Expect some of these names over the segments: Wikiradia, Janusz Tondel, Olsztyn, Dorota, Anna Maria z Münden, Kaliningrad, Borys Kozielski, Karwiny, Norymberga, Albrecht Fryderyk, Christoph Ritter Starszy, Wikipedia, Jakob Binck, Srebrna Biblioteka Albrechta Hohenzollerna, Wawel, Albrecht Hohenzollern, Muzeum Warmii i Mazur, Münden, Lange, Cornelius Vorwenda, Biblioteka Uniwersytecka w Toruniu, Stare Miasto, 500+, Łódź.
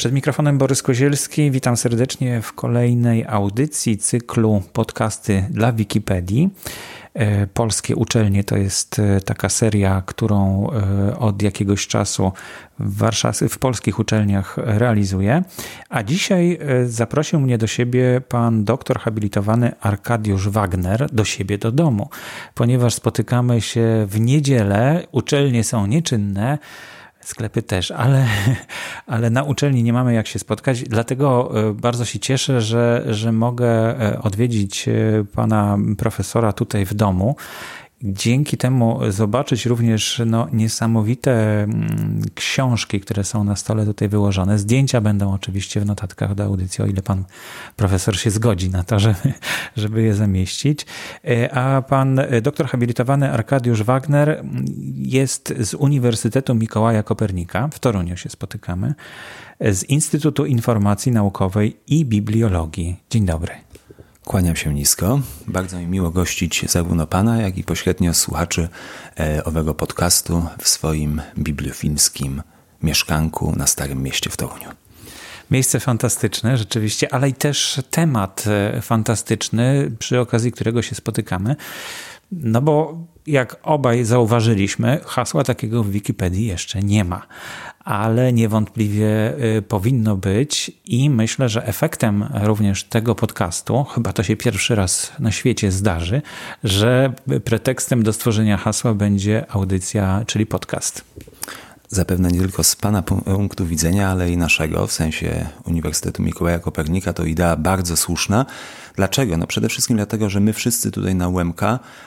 Przed mikrofonem Borys Kozielski. Witam serdecznie w kolejnej audycji cyklu podcasty dla Wikipedii. Polskie uczelnie to jest taka seria, którą od jakiegoś czasu w polskich uczelniach realizuję. A dzisiaj zaprosił mnie do siebie pan doktor habilitowany Arkadiusz Wagner do siebie do domu, ponieważ spotykamy się w niedzielę, uczelnie są nieczynne, sklepy też, ale na uczelni nie mamy jak się spotkać, dlatego bardzo się cieszę, że mogę odwiedzić pana profesora tutaj w domu. Dzięki temu zobaczyć również niesamowite książki, które są na stole tutaj wyłożone. Zdjęcia będą oczywiście w notatkach do audycji, o ile pan profesor się zgodzi na to, żeby je zamieścić. A pan doktor habilitowany Arkadiusz Wagner jest z Uniwersytetu Mikołaja Kopernika, w Toruniu się spotykamy, z Instytutu Informacji Naukowej i Bibliologii. Dzień dobry. Kłaniam się nisko. Bardzo mi miło gościć zarówno pana, jak i pośrednio słuchaczy owego podcastu w swoim bibliofilskim mieszkanku na Starym Mieście w Toruniu. Miejsce fantastyczne rzeczywiście, ale i też temat fantastyczny, przy okazji którego się spotykamy. No bo jak obaj zauważyliśmy, hasła takiego w Wikipedii jeszcze nie ma, ale niewątpliwie powinno być i myślę, że efektem również tego podcastu, chyba to się pierwszy raz na świecie zdarzy, że pretekstem do stworzenia hasła będzie audycja, czyli podcast. Zapewne nie tylko z pana punktu widzenia, ale i naszego, w sensie Uniwersytetu Mikołaja Kopernika, to idea bardzo słuszna. Dlaczego? No przede wszystkim dlatego, że my wszyscy tutaj na UMK,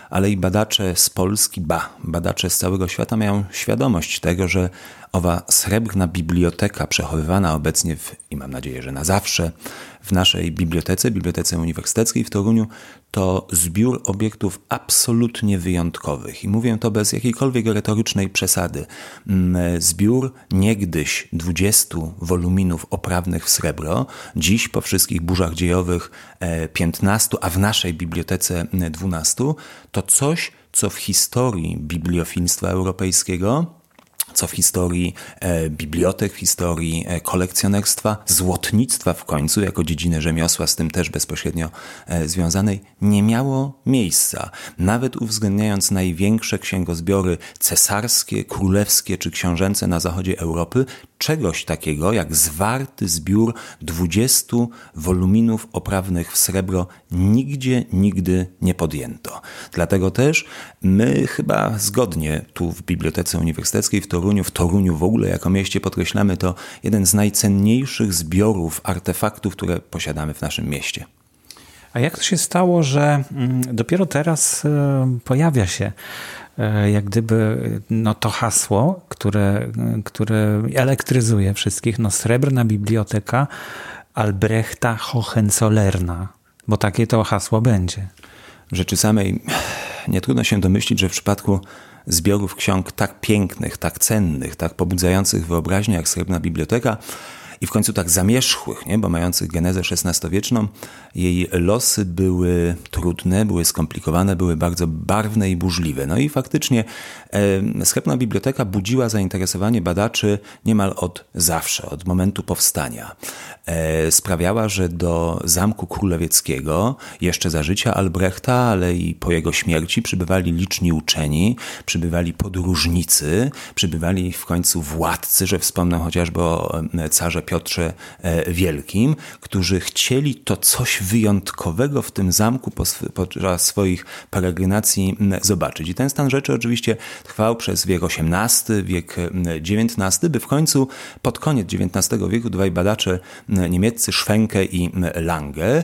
ale i badacze z Polski, badacze z całego świata mają świadomość tego, że owa srebrna biblioteka przechowywana obecnie i mam nadzieję, że na zawsze w naszej bibliotece uniwersyteckiej w Toruniu, to zbiór obiektów absolutnie wyjątkowych. I mówię to bez jakiejkolwiek retorycznej przesady. Zbiór niegdyś 20 woluminów oprawnych w srebro, dziś po wszystkich burzach dziejowych 15, a w naszej bibliotece 12, to coś, co w historii bibliofilstwa europejskiego, co w historii bibliotek, w historii kolekcjonerstwa, złotnictwa w końcu, jako dziedziny rzemiosła, z tym też bezpośrednio związanej, nie miało miejsca. Nawet uwzględniając największe księgozbiory cesarskie, królewskie czy książęce na zachodzie Europy, czegoś takiego jak zwarty zbiór 20 woluminów oprawnych w srebro nigdzie, nigdy nie podjęto. Dlatego też my chyba zgodnie tu w Bibliotece Uniwersyteckiej w Toruniu w ogóle jako mieście podkreślamy to jeden z najcenniejszych zbiorów artefaktów, które posiadamy w naszym mieście. A jak to się stało, że dopiero teraz pojawia się jak gdyby to hasło, które elektryzuje wszystkich, Srebrna Biblioteka Albrechta Hohenzollerna, bo takie to hasło będzie. Rzeczy samej nie trudno się domyślić, że w przypadku zbiorów ksiąg tak pięknych, tak cennych, tak pobudzających wyobraźnię jak Srebrna Biblioteka, i w końcu tak zamierzchłych, bo mających genezę XVI-wieczną, jej losy były trudne, były skomplikowane, były bardzo barwne i burzliwe. No i faktycznie Srebrna Biblioteka budziła zainteresowanie badaczy niemal od zawsze, od momentu powstania. Sprawiała, że do Zamku Królewieckiego jeszcze za życia Albrechta, ale i po jego śmierci przybywali liczni uczeni, przybywali podróżnicy, przybywali w końcu władcy, że wspomnę chociażby o carze Piotrze Wielkim, którzy chcieli to coś wyjątkowego w tym zamku podczas swoich peregrinacji zobaczyć. I ten stan rzeczy oczywiście trwał przez wiek XVIII, wiek XIX, by w końcu pod koniec XIX wieku dwaj badacze niemieccy, Schwenke i Lange,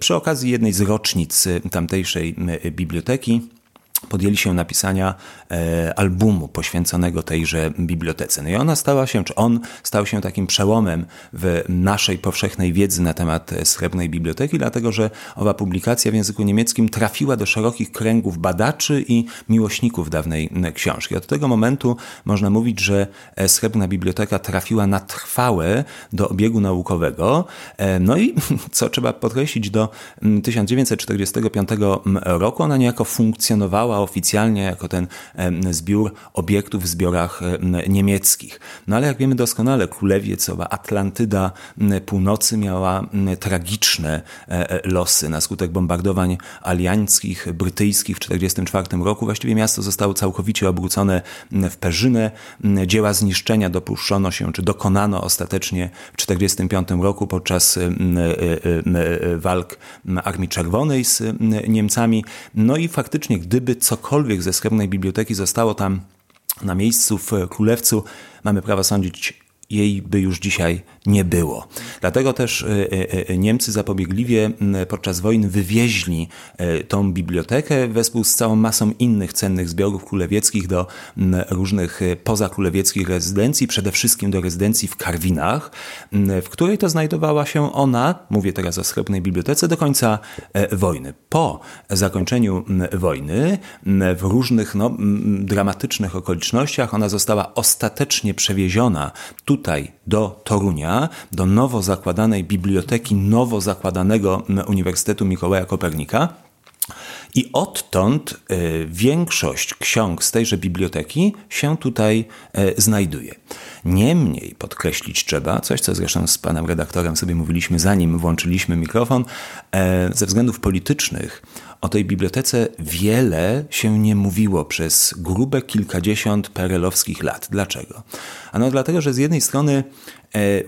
przy okazji jednej z rocznic tamtejszej biblioteki, podjęli się napisania albumu poświęconego tejże bibliotece. No i ona stała się, czy on stał się takim przełomem w naszej powszechnej wiedzy na temat Srebrnej Biblioteki, dlatego że owa publikacja w języku niemieckim trafiła do szerokich kręgów badaczy i miłośników dawnej książki. Od tego momentu można mówić, że Srebrna Biblioteka trafiła na trwałe do obiegu naukowego. No i co trzeba podkreślić, do 1945 roku ona niejako funkcjonowała funkcjonowała oficjalnie jako ten zbiór obiektów w zbiorach niemieckich. No ale jak wiemy doskonale, Królewiec, owa Atlantyda Północy miała tragiczne losy. Na skutek bombardowań alianckich, brytyjskich w 1944 roku właściwie miasto zostało całkowicie obrócone w perzynę. Dzieła zniszczenia dopuszczono się, czy dokonano ostatecznie w 1945 roku podczas walk Armii Czerwonej z Niemcami. No i faktycznie, gdyby cokolwiek ze Srebrnej Biblioteki zostało tam na miejscu w Królewcu, mamy prawo sądzić, jej by już dzisiaj nie było. Dlatego też Niemcy zapobiegliwie podczas wojny wywieźli tą bibliotekę wespół z całą masą innych cennych zbiorów królewieckich do różnych pozakrólewieckich rezydencji, przede wszystkim do rezydencji w Karwinach, w której to znajdowała się ona, mówię teraz o Srebrnej Bibliotece, do końca wojny. Po zakończeniu wojny w różnych dramatycznych okolicznościach ona została ostatecznie przewieziona tutaj do Torunia, do nowo zakładanej biblioteki nowo zakładanego Uniwersytetu Mikołaja Kopernika. I odtąd większość ksiąg z tejże biblioteki się tutaj znajduje. Niemniej podkreślić trzeba, coś co zresztą z panem redaktorem sobie mówiliśmy zanim włączyliśmy mikrofon, ze względów politycznych o tej bibliotece wiele się nie mówiło przez grube kilkadziesiąt PRL-owskich lat. Dlaczego? Ano dlatego, że z jednej strony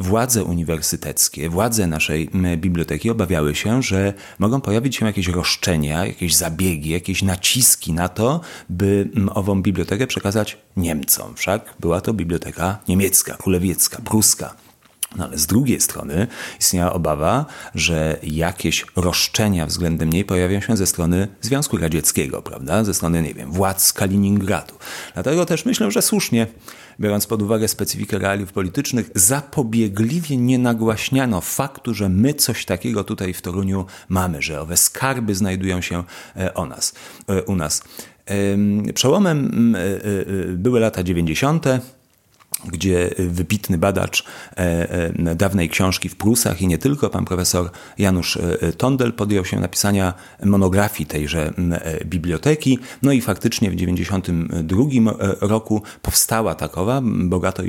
władze uniwersyteckie, władze naszej biblioteki obawiały się, że mogą pojawić się jakieś roszczenia, jakieś zabiegi, jakieś naciski na to, by ową bibliotekę przekazać Niemcom. Wszak była to biblioteka niemiecka, królewiecka, pruska. No ale z drugiej strony istniała obawa, że jakieś roszczenia względem niej pojawią się ze strony Związku Radzieckiego, prawda? Ze strony, nie wiem, władz Kaliningradu. Dlatego też myślę, że słusznie, biorąc pod uwagę specyfikę realiów politycznych, zapobiegliwie nie nagłaśniano faktu, że my coś takiego tutaj w Toruniu mamy, że owe skarby znajdują się u nas. Przełomem były lata 90., gdzie wybitny badacz dawnej książki w Prusach i nie tylko, pan profesor Janusz Tondel podjął się napisania monografii tejże biblioteki. No i faktycznie w 1992 roku powstała takowa, bogato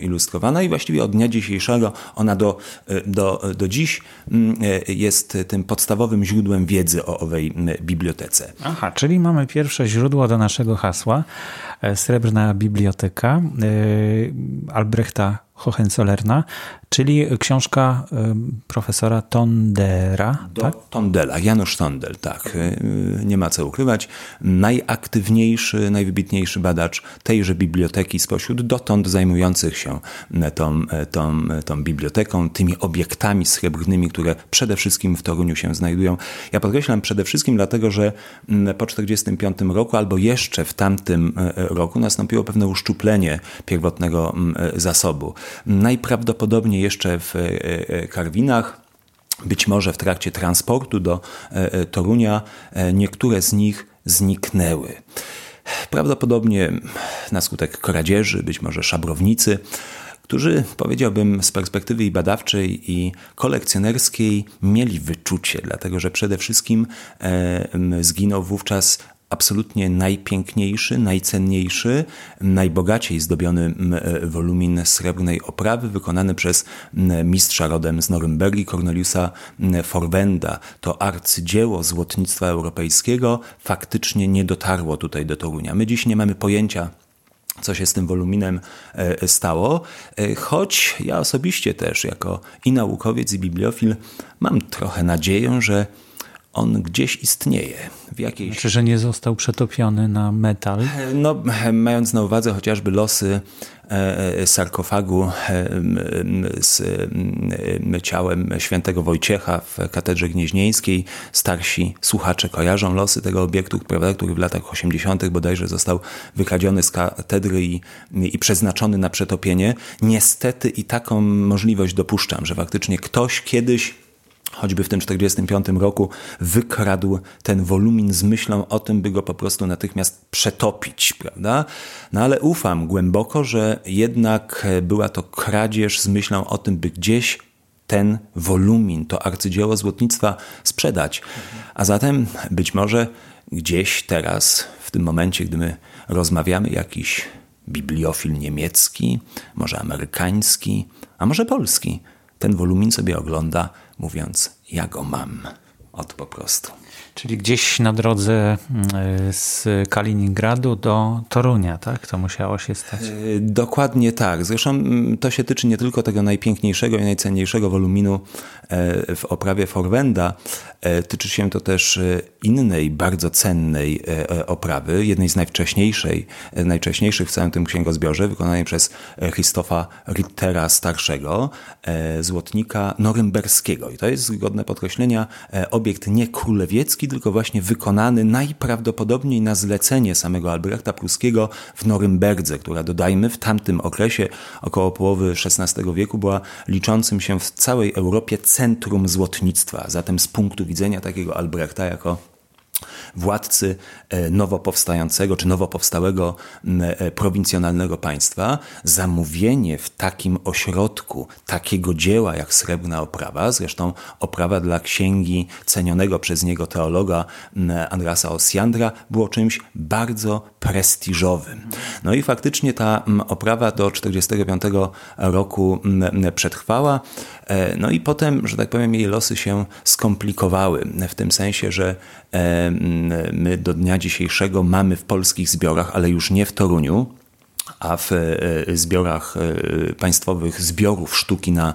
ilustrowana i właściwie od dnia dzisiejszego ona do dziś jest tym podstawowym źródłem wiedzy o owej bibliotece. Aha, czyli mamy pierwsze źródło do naszego hasła, Srebrna Biblioteka Albrechta Hohenzollerna, czyli książka profesora Tondera. Tak? Tondela, Janusz Tondel, tak. Nie ma co ukrywać. Najaktywniejszy, najwybitniejszy badacz tejże biblioteki spośród dotąd zajmujących się tą biblioteką, tymi obiektami srebrnymi, które przede wszystkim w Toruniu się znajdują. Ja podkreślam przede wszystkim dlatego, że po 1945 roku albo jeszcze w tamtym roku nastąpiło pewne uszczuplenie pierwotnego zasobu. Najprawdopodobniej jeszcze w Karwinach, być może w trakcie transportu do Torunia, niektóre z nich zniknęły. Prawdopodobnie na skutek kradzieży, być może szabrownicy, którzy, powiedziałbym, z perspektywy i badawczej i kolekcjonerskiej mieli wyczucie, dlatego że przede wszystkim zginął wówczas absolutnie najpiękniejszy, najcenniejszy, najbogaciej zdobiony wolumin srebrnej oprawy wykonany przez mistrza rodem z Norymbergi, Corneliusa Vorwenda. To arcydzieło złotnictwa europejskiego faktycznie nie dotarło tutaj do Torunia. My dziś nie mamy pojęcia, co się z tym woluminem stało, choć ja osobiście też jako i naukowiec, i bibliofil mam trochę nadzieję, że on gdzieś istnieje. W jakiejś... Znaczy, że nie został przetopiony na metal? No, mając na uwadze chociażby losy sarkofagu z ciałem świętego Wojciecha w katedrze gnieźnieńskiej. Starsi słuchacze kojarzą losy tego obiektu, prawda, który w latach 80. bodajże został wykradziony z katedry i przeznaczony na przetopienie. Niestety i taką możliwość dopuszczam, że faktycznie ktoś kiedyś, choćby w tym 1945 roku, wykradł ten wolumin z myślą o tym, by go po prostu natychmiast przetopić, prawda? No ale ufam głęboko, że jednak była to kradzież z myślą o tym, by gdzieś ten wolumin, to arcydzieło złotnictwa sprzedać. A zatem być może gdzieś teraz, w tym momencie, gdy my rozmawiamy, jakiś bibliofil niemiecki, może amerykański, a może polski, ten wolumin sobie ogląda, mówiąc: ja go mam. Od po prostu. Czyli gdzieś na drodze z Kaliningradu do Torunia, tak? To musiało się stać. Dokładnie tak. Zresztą to się tyczy nie tylko tego najpiękniejszego i najcenniejszego woluminu w oprawie Vorwenda. Tyczy się to też innej, bardzo cennej oprawy, jednej z najwcześniejszych w całym tym księgozbiorze, wykonanej przez Christopha Rittera Starszego, złotnika norymberskiego. I to jest godne podkreślenia obiekt nie królewiecki, tylko właśnie wykonany najprawdopodobniej na zlecenie samego Albrechta Pruskiego w Norymberdze, która, dodajmy, w tamtym okresie, około połowy XVI wieku, była liczącym się w całej Europie centrum złotnictwa. Zatem z punktu widzenia takiego Albrechta jako władcy nowo powstającego czy nowo powstałego prowincjonalnego państwa, zamówienie w takim ośrodku takiego dzieła jak Srebrna Oprawa, zresztą oprawa dla księgi cenionego przez niego teologa Andreasa Osiandra, było czymś bardzo prestiżowym. No i faktycznie ta oprawa do 1945 roku przetrwała, no i potem, że tak powiem, jej losy się skomplikowały, w tym sensie, że my do dnia dzisiejszego mamy w polskich zbiorach, ale już nie w Toruniu, a w zbiorach państwowych zbiorów sztuki na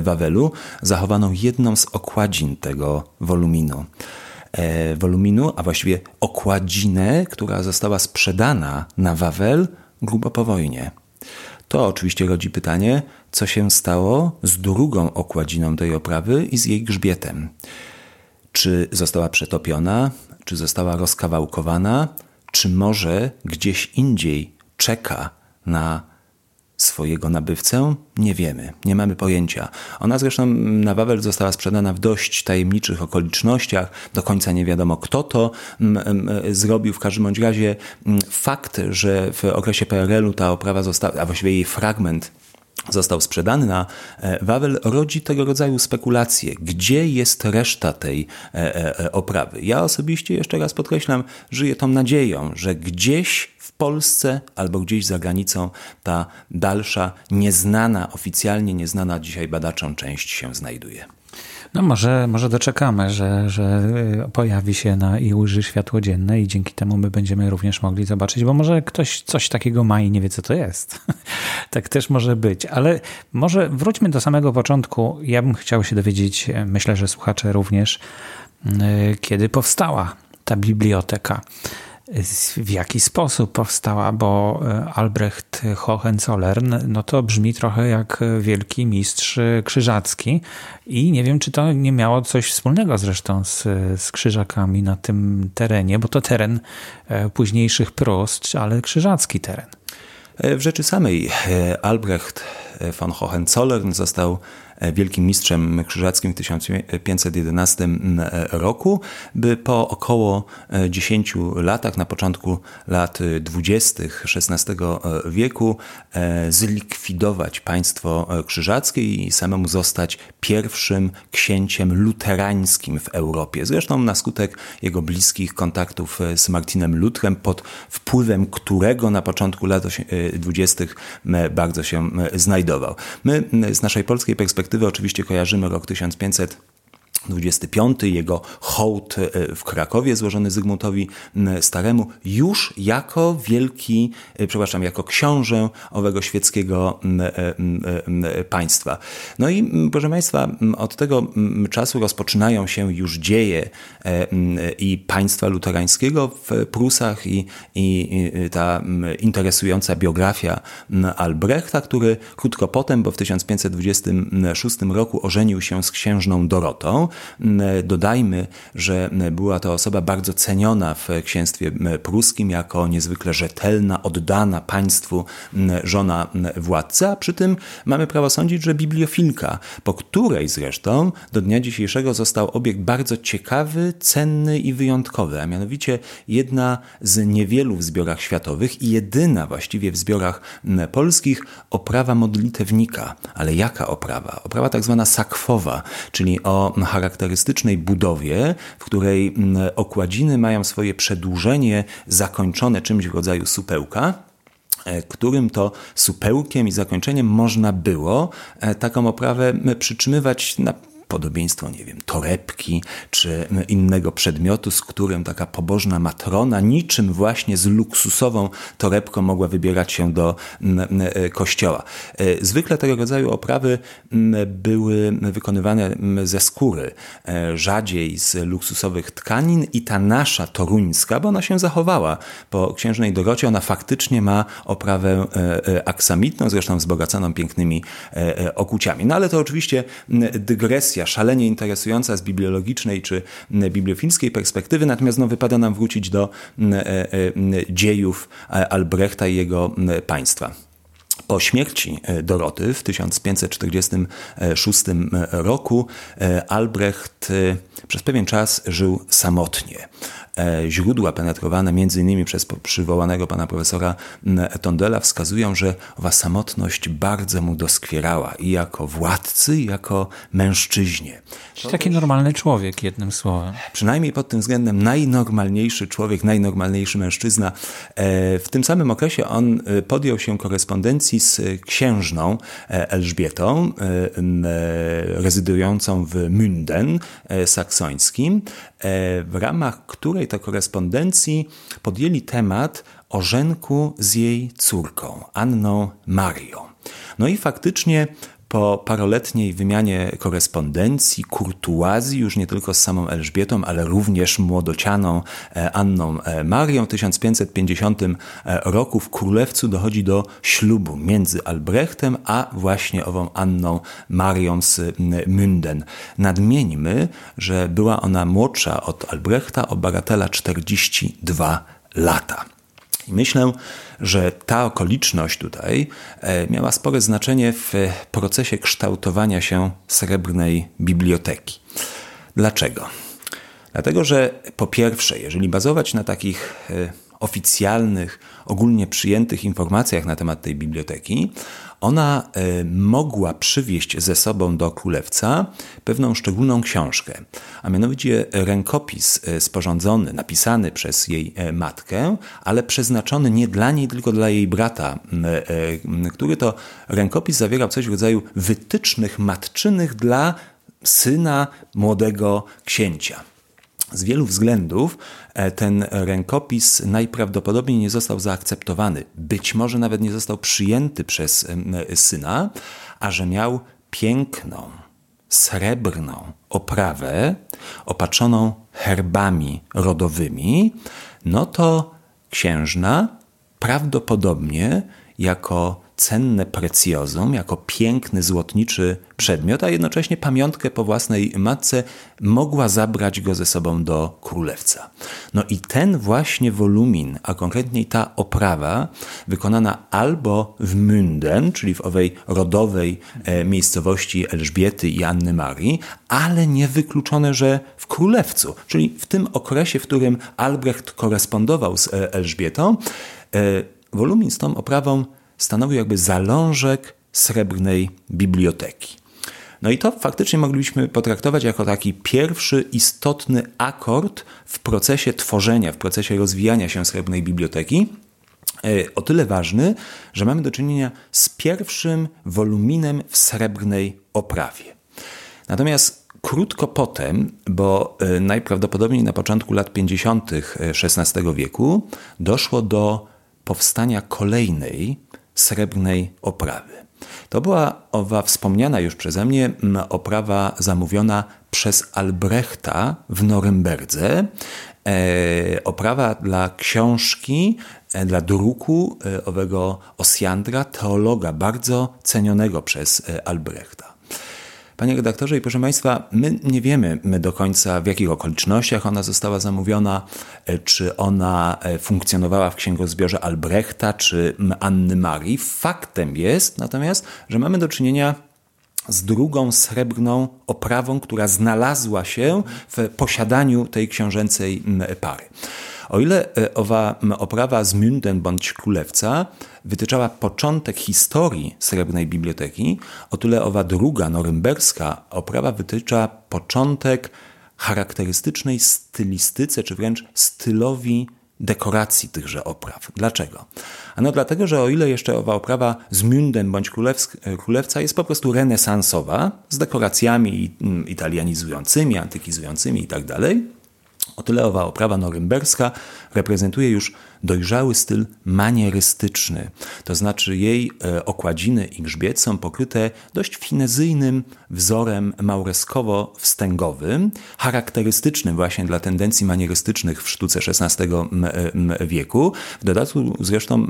Wawelu, zachowano jedną z okładzin tego woluminu, a właściwie okładzinę, która została sprzedana na Wawel grubo po wojnie. To oczywiście rodzi pytanie, co się stało z drugą okładziną tej oprawy i z jej grzbietem. Czy została przetopiona, czy została rozkawałkowana, czy może gdzieś indziej czeka na swojego nabywcę? Nie wiemy, nie mamy pojęcia. Ona zresztą na Wawel została sprzedana w dość tajemniczych okolicznościach, do końca nie wiadomo, kto to zrobił. W każdym bądź razie fakt, że w okresie PRL-u ta oprawa została, a właściwie jej fragment został sprzedany na Wawel, rodzi tego rodzaju spekulacje. Gdzie jest reszta tej oprawy? Ja osobiście, jeszcze raz podkreślam, żyję tą nadzieją, że gdzieś w Polsce albo gdzieś za granicą ta dalsza, nieznana, oficjalnie nieznana dzisiaj badaczom część się znajduje. No może doczekamy, że pojawi się i ujrzy światło dzienne i dzięki temu my będziemy również mogli zobaczyć, bo może ktoś coś takiego ma i nie wie, co to jest. Tak też może być, ale może wróćmy do samego początku. Ja bym chciał się dowiedzieć, myślę, że słuchacze również, kiedy powstała ta biblioteka. W jaki sposób powstała, bo Albrecht Hohenzollern, no to brzmi trochę jak wielki mistrz krzyżacki i nie wiem, czy to nie miało coś wspólnego zresztą z krzyżakami na tym terenie, bo to teren późniejszych Prust, ale krzyżacki teren. W rzeczy samej Albrecht von Hohenzollern został wielkim mistrzem krzyżackim w 1511 roku, by po około 10 latach, na początku lat 20. XVI wieku, zlikwidować państwo krzyżackie i samemu zostać pierwszym księciem luterańskim w Europie. Zresztą na skutek jego bliskich kontaktów z Martinem Lutrem, pod wpływem którego na początku lat 20. bardzo się znajdował. My z naszej polskiej perspektywy oczywiście kojarzymy rok 1525, jego hołd w Krakowie złożony Zygmuntowi Staremu już jako jako książę owego świeckiego państwa. No i proszę Państwa, od tego czasu rozpoczynają się już dzieje i państwa luterańskiego w Prusach i ta interesująca biografia Albrechta, który krótko potem, bo w 1526 roku ożenił się z księżną Dorotą. Dodajmy, że była to osoba bardzo ceniona w księstwie pruskim jako niezwykle rzetelna, oddana państwu żona władcy, a przy tym mamy prawo sądzić, że bibliofilka, po której zresztą do dnia dzisiejszego został obiekt bardzo ciekawy, cenny i wyjątkowy, a mianowicie jedna z niewielu w zbiorach światowych i jedyna właściwie w zbiorach polskich oprawa modlitewnika. Ale jaka oprawa? Oprawa tak zwana sakwowa, czyli o charakterze charakterystycznej budowie, w której okładziny mają swoje przedłużenie zakończone czymś w rodzaju supełka, którym to supełkiem i zakończeniem można było taką oprawę przytrzymywać na podobieństwo, nie wiem, torebki czy innego przedmiotu, z którym taka pobożna matrona niczym właśnie z luksusową torebką mogła wybierać się do kościoła. Zwykle tego rodzaju oprawy były wykonywane ze skóry, rzadziej z luksusowych tkanin i ta nasza toruńska, bo ona się zachowała po księżnej Dorocie, ona faktycznie ma oprawę aksamitną, zresztą wzbogaconą pięknymi okuciami. No ale to oczywiście dygresja szalenie interesująca z bibliologicznej czy bibliofilskiej perspektywy, natomiast wypada nam wrócić do dziejów Albrechta i jego państwa. Po śmierci Doroty w 1546 roku Albrecht przez pewien czas żył samotnie. Źródła penetrowane m.in. przez przywołanego pana profesora Tondela wskazują, że owa samotność bardzo mu doskwierała i jako władcy, i jako mężczyźnie. Czyli taki normalny człowiek, jednym słowem. Przynajmniej pod tym względem najnormalniejszy człowiek, najnormalniejszy mężczyzna. W tym samym okresie on podjął się korespondencji z księżną Elżbietą, rezydującą w Münden saksońskim, w ramach której to korespondencji podjęli temat orzenku z jej córką, Anną Marią. No i faktycznie po paroletniej wymianie korespondencji, kurtuazji, już nie tylko z samą Elżbietą, ale również młodocianą Anną Marią, w 1550 roku w Królewcu dochodzi do ślubu między Albrechtem a właśnie ową Anną Marią z Münden. Nadmieńmy, że była ona młodsza od Albrechta o bagatela 42 lata. I myślę, że ta okoliczność tutaj miała spore znaczenie w procesie kształtowania się Srebrnej Biblioteki. Dlaczego? Dlatego, że po pierwsze, jeżeli bazować na takich oficjalnych, ogólnie przyjętych informacjach na temat tej biblioteki, ona mogła przywieźć ze sobą do Królewca pewną szczególną książkę, a mianowicie rękopis sporządzony, napisany przez jej matkę, ale przeznaczony nie dla niej, tylko dla jej brata, który to rękopis zawierał coś w rodzaju wytycznych matczynych dla syna młodego księcia. Z wielu względów ten rękopis najprawdopodobniej nie został zaakceptowany. Być może nawet nie został przyjęty przez syna, a że miał piękną, srebrną oprawę opatrzoną herbami rodowymi, no to księżna prawdopodobnie jako cenne precjozum, jako piękny, złotniczy przedmiot, a jednocześnie pamiątkę po własnej matce, mogła zabrać go ze sobą do Królewca. No i ten właśnie wolumin, a konkretniej ta oprawa, wykonana albo w Münden, czyli w owej rodowej miejscowości Elżbiety i Anny Marii, ale niewykluczone, że w Królewcu, czyli w tym okresie, w którym Albrecht korespondował z Elżbietą, wolumin z tą oprawą stanowił jakby zalążek Srebrnej Biblioteki. No i to faktycznie moglibyśmy potraktować jako taki pierwszy istotny akord w procesie tworzenia, w procesie rozwijania się Srebrnej Biblioteki. O tyle ważny, że mamy do czynienia z pierwszym woluminem w srebrnej oprawie. Natomiast krótko potem, bo najprawdopodobniej na początku lat 50. XVI wieku, doszło do powstania kolejnej srebrnej oprawy. To była owa wspomniana już przeze mnie oprawa zamówiona przez Albrechta w Norymberdze. Oprawa dla książki, dla druku owego Osiandra, teologa bardzo cenionego przez Albrechta. Panie redaktorze i proszę Państwa, my nie wiemy do końca, w jakich okolicznościach ona została zamówiona, czy ona funkcjonowała w księgozbiorze Albrechta, czy Anny Marii. Faktem jest natomiast, że mamy do czynienia z drugą srebrną oprawą, która znalazła się w posiadaniu tej książęcej pary. O ile owa oprawa z Münden bądź Królewca wytyczała początek historii Srebrnej Biblioteki, o tyle owa druga, norymberska oprawa wytycza początek charakterystycznej stylistyce, czy wręcz stylowi dekoracji tychże opraw. Dlaczego? Ano dlatego, że o ile jeszcze owa oprawa z Münden bądź Królewca jest po prostu renesansowa, z dekoracjami italianizującymi, antykizującymi itd., o tyle owa oprawa norymberska reprezentuje już dojrzały styl manierystyczny. To znaczy jej okładziny i grzbiet są pokryte dość finezyjnym wzorem maureskowo-wstęgowym, charakterystycznym właśnie dla tendencji manierystycznych w sztuce XVI wieku. W dodatku zresztą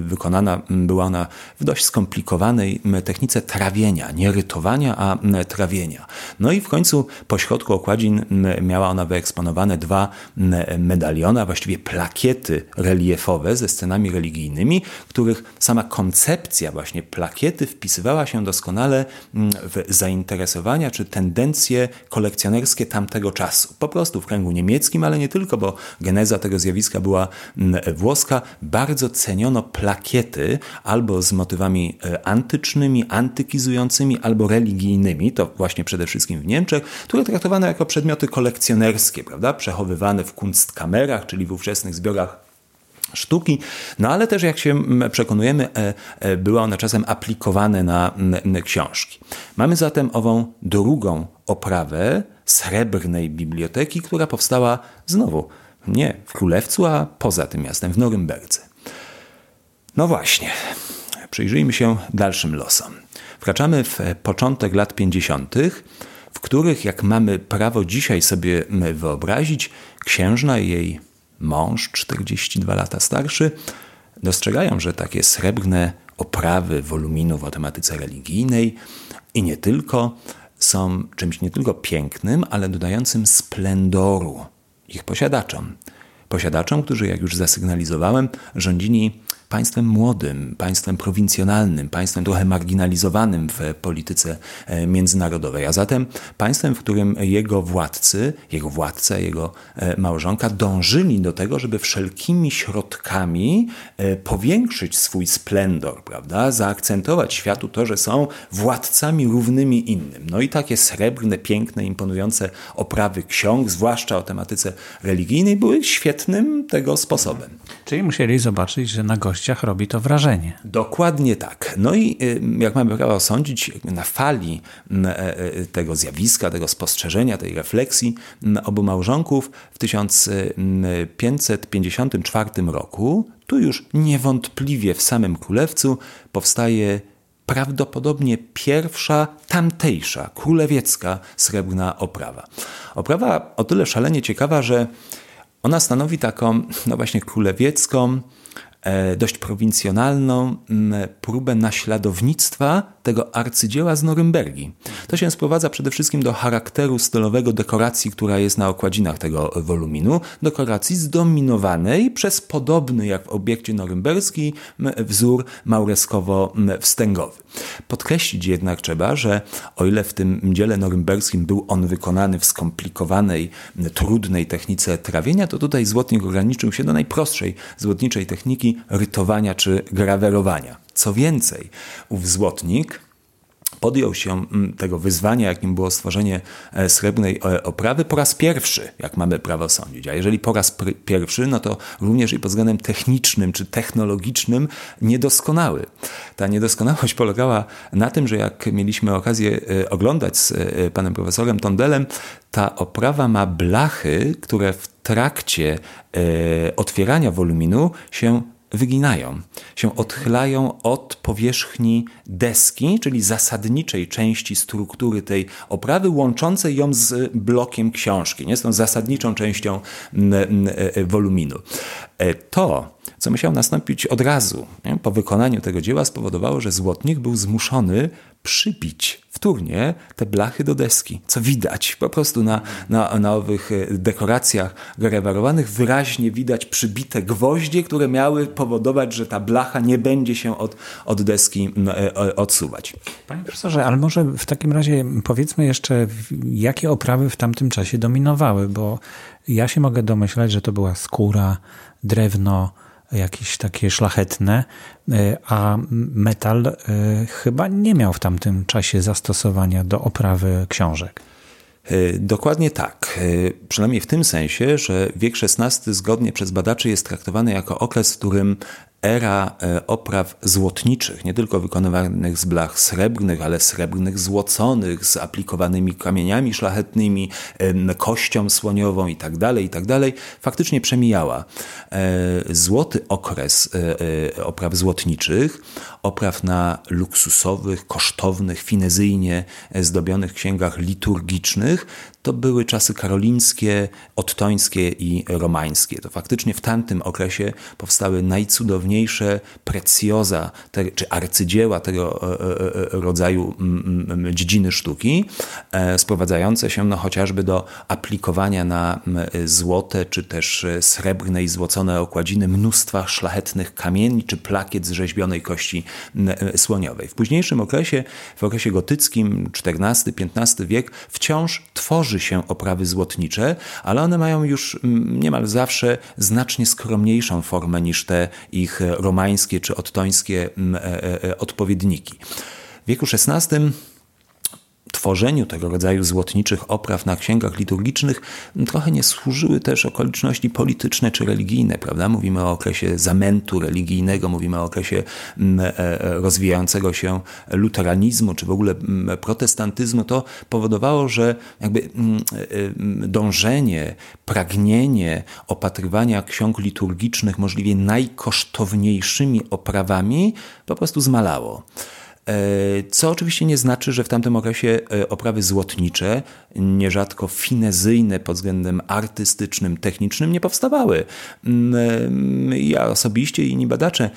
wykonana była ona w dość skomplikowanej technice trawienia, nie rytowania, a trawienia. No i w końcu pośrodku okładzin miała ona wyeksponowane dwa medaliona, właściwie plakiety reliefowe ze scenami religijnymi, których sama koncepcja właśnie plakiety wpisywała się doskonale w zainteresowania czy tendencje kolekcjonerskie tamtego czasu. Po prostu w kręgu niemieckim, ale nie tylko, bo geneza tego zjawiska była włoska, bardzo ceniono plakiety albo z motywami antycznymi, antykizującymi, albo religijnymi, to właśnie przede wszystkim w Niemczech, które traktowano jako przedmioty kolekcjonerskie, prawda? Przechowywane w kunstkamerach, czyli w ówczesnych zbiorach sztuki, no ale też jak się przekonujemy, były one czasem aplikowane na książki. Mamy zatem ową drugą oprawę Srebrnej Biblioteki, która powstała znowu nie w Królewcu, a poza tym miastem, w Norymberdze. No właśnie, przyjrzyjmy się dalszym losom. Wkraczamy w początek lat 50., w których, jak mamy prawo dzisiaj sobie wyobrazić, księżna i jej mąż, 42 lata starszy, dostrzegają, że takie srebrne oprawy woluminów o tematyce religijnej i nie tylko są czymś nie tylko pięknym, ale dodającym splendoru ich posiadaczom. Posiadaczom, którzy, jak już zasygnalizowałem, rządzili państwem młodym, państwem prowincjonalnym, państwem trochę marginalizowanym w polityce międzynarodowej, a zatem państwem, w którym jego władca, jego małżonka dążyli do tego, żeby wszelkimi środkami powiększyć swój splendor, prawda? Zaakcentować światu to, że są władcami równymi innym. No i takie srebrne, piękne, imponujące oprawy ksiąg, zwłaszcza o tematyce religijnej, były świetnym tego sposobem. Czyli musieli zobaczyć, że na gości robi to wrażenie. Dokładnie tak. No i jak mamy prawo sądzić, na fali tego zjawiska, tego spostrzeżenia, tej refleksji obu małżonków w 1554 roku, tu już niewątpliwie w samym Królewcu powstaje prawdopodobnie pierwsza, tamtejsza, królewiecka srebrna oprawa. Oprawa o tyle szalenie ciekawa, że ona stanowi taką, no właśnie królewiecką, dość prowincjonalną próbę naśladownictwa tego arcydzieła z Norymbergi. To się sprowadza przede wszystkim do charakteru stylowego dekoracji, która jest na okładzinach tego woluminu, dekoracji zdominowanej przez podobny jak w obiekcie norymberski wzór maureskowo-wstęgowy. Podkreślić jednak trzeba, że o ile w tym dziele norymberskim był on wykonany w skomplikowanej, trudnej technice trawienia, to tutaj złotnik ograniczył się do najprostszej złotniczej techniki rytowania czy grawerowania. Co więcej, ów złotnik podjął się tego wyzwania, jakim było stworzenie srebrnej oprawy po raz pierwszy, jak mamy prawo sądzić. A jeżeli po raz pierwszy, no to również i pod względem technicznym czy technologicznym niedoskonały. Ta niedoskonałość polegała na tym, że jak mieliśmy okazję oglądać z panem profesorem Tondelem, ta oprawa ma blachy, które w trakcie otwierania woluminu się wyginają, się odchylają od powierzchni deski, czyli zasadniczej części struktury tej oprawy, łączącej ją z blokiem książki, nie? Z tą zasadniczą częścią woluminu. To, co musiało nastąpić od razu, nie? Po wykonaniu tego dzieła, spowodowało, że złotnik był zmuszony przybić wtórnie te blachy do deski, co widać po prostu na owych dekoracjach grawerowanych. Wyraźnie widać przybite gwoździe, które miały powodować, że ta blacha nie będzie się od deski odsuwać. Panie profesorze, ale może w takim razie powiedzmy jeszcze, jakie oprawy w tamtym czasie dominowały, bo ja się mogę domyślać, że to była skóra, drewno, jakieś takie szlachetne, a metal chyba nie miał w tamtym czasie zastosowania do oprawy książek. Dokładnie tak. Przynajmniej w tym sensie, że wiek XVI zgodnie przez badaczy jest traktowany jako okres, w którym era opraw złotniczych, nie tylko wykonywanych z blach srebrnych, ale srebrnych złoconych, z aplikowanymi kamieniami szlachetnymi, kością słoniową itd., faktycznie przemijała. Złoty okres opraw złotniczych, opraw na luksusowych, kosztownych, finezyjnie zdobionych księgach liturgicznych, to były czasy karolińskie, ottońskie i romańskie. To faktycznie w tamtym okresie powstały najcudowniejsze precjoza, czy arcydzieła tego rodzaju dziedziny sztuki, sprowadzające się chociażby do aplikowania na złote, czy też srebrne i złocone okładziny mnóstwa szlachetnych kamieni, czy plakiet z rzeźbionej kości słoniowej. W późniejszym okresie, w okresie gotyckim, XIV-XV wiek, wciąż tworzy się oprawy złotnicze, ale one mają już niemal zawsze znacznie skromniejszą formę niż te ich romańskie czy ottońskie odpowiedniki. W wieku XVI tworzeniu tego rodzaju złotniczych opraw na księgach liturgicznych trochę nie służyły też okoliczności polityczne czy religijne, prawda? Mówimy o okresie zamętu religijnego, mówimy o okresie rozwijającego się luteranizmu czy w ogóle protestantyzmu. To powodowało, że jakby dążenie, pragnienie opatrywania ksiąg liturgicznych możliwie najkosztowniejszymi oprawami po prostu zmalało. Co oczywiście nie znaczy, że w tamtym okresie oprawy złotnicze, nierzadko finezyjne pod względem artystycznym, technicznym, nie powstawały. Ja osobiście i inni badacze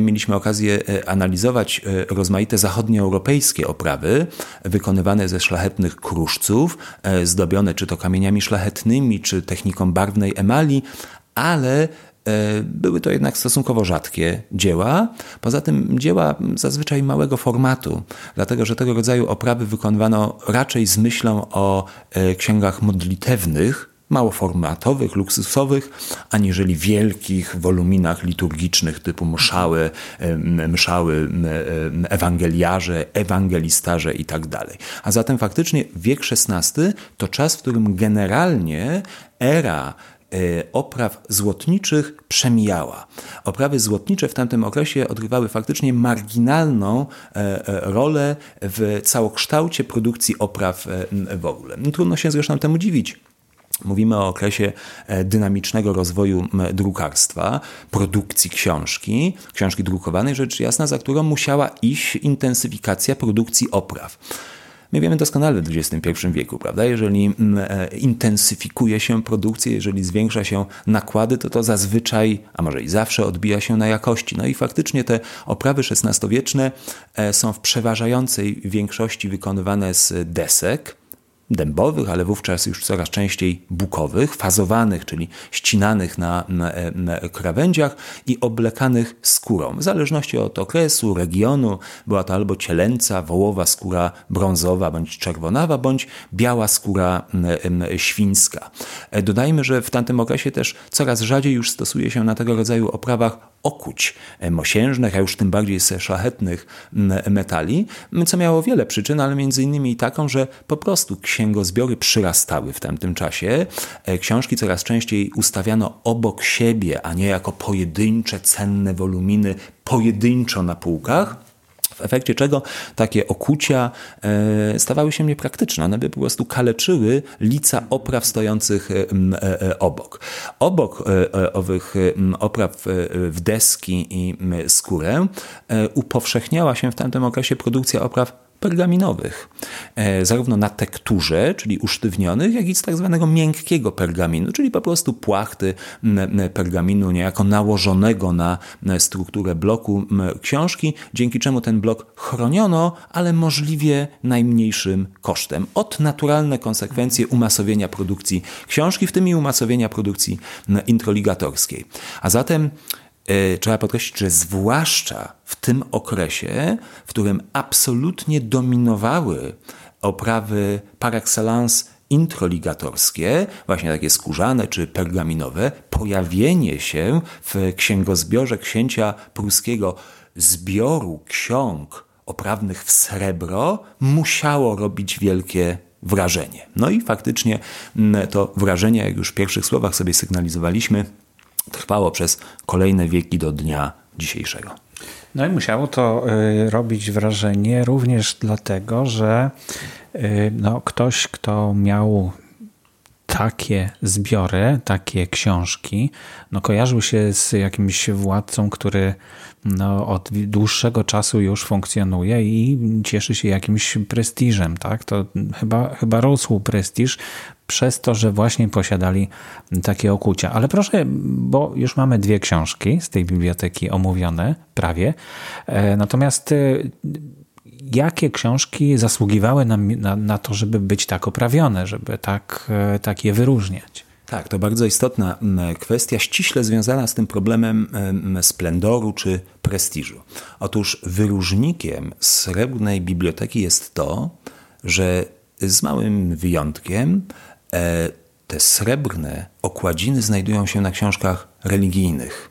mieliśmy okazję analizować rozmaite zachodnioeuropejskie oprawy wykonywane ze szlachetnych kruszców, zdobione czy to kamieniami szlachetnymi, czy techniką barwnej emali, ale były to jednak stosunkowo rzadkie dzieła. Poza tym dzieła zazwyczaj małego formatu, dlatego że tego rodzaju oprawy wykonywano raczej z myślą o księgach modlitewnych, małoformatowych, luksusowych, aniżeli wielkich woluminach liturgicznych typu mszały, ewangeliarze, ewangelistarze itd. A zatem faktycznie wiek XVI to czas, w którym generalnie era opraw złotniczych przemijała. Oprawy złotnicze w tamtym okresie odgrywały faktycznie marginalną rolę w całokształcie produkcji opraw w ogóle. Trudno się zresztą temu dziwić. Mówimy o okresie dynamicznego rozwoju drukarstwa, produkcji książki drukowanej, rzecz jasna, za którą musiała iść intensyfikacja produkcji opraw. My wiemy doskonale w XXI wieku, prawda? Jeżeli intensyfikuje się produkcję, jeżeli zwiększa się nakłady, to zazwyczaj, a może i zawsze odbija się na jakości. No i faktycznie te oprawy XVI-wieczne są w przeważającej większości wykonywane z desek, dębowych, ale wówczas już coraz częściej bukowych, fazowanych, czyli ścinanych na krawędziach i oblekanych skórą. W zależności od okresu, regionu, była to albo cielęca, wołowa skóra brązowa bądź czerwonawa, bądź biała skóra świńska. Dodajmy, że w tamtym okresie też coraz rzadziej już stosuje się na tego rodzaju oprawach okuć mosiężnych, a już tym bardziej szlachetnych metali, co miało wiele przyczyn, ale między innymi taką, że po prostu księgozbiory przyrastały w tamtym czasie. Książki coraz częściej ustawiano obok siebie, a nie jako pojedyncze, cenne woluminy pojedynczo na półkach. W efekcie czego takie okucia stawały się niepraktyczne. One by po prostu kaleczyły lica opraw stojących obok. Obok owych opraw w deski i skórę upowszechniała się w tamtym okresie produkcja opraw pergaminowych, zarówno na tekturze, czyli usztywnionych, jak i z tak zwanego miękkiego pergaminu, czyli po prostu płachty pergaminu niejako nałożonego na strukturę bloku książki, dzięki czemu ten blok chroniono, ale możliwie najmniejszym kosztem. Od naturalne konsekwencje umasowienia produkcji książki, w tym i umasowienia produkcji introligatorskiej. A zatem trzeba podkreślić, że zwłaszcza w tym okresie, w którym absolutnie dominowały oprawy par excellence introligatorskie, właśnie takie skórzane czy pergaminowe, pojawienie się w księgozbiorze księcia pruskiego zbioru ksiąg oprawnych w srebro musiało robić wielkie wrażenie. No i faktycznie to wrażenie, jak już w pierwszych słowach sobie sygnalizowaliśmy, trwało przez kolejne wieki do dnia dzisiejszego. No i musiało to robić wrażenie również dlatego, że ktoś, kto miał takie zbiory, takie książki, kojarzył się z jakimś władcą, który od dłuższego czasu już funkcjonuje i cieszy się jakimś prestiżem, tak? To chyba rósł prestiż przez to, że właśnie posiadali takie okucia. Ale proszę, bo już mamy 2 książki z tej biblioteki omówione prawie, natomiast jakie książki zasługiwały na to, żeby być tak oprawione, żeby tak je wyróżniać? Tak, to bardzo istotna kwestia, ściśle związana z tym problemem splendoru czy prestiżu. Otóż wyróżnikiem Srebrnej Biblioteki jest to, że z małym wyjątkiem te srebrne okładziny znajdują się na książkach religijnych.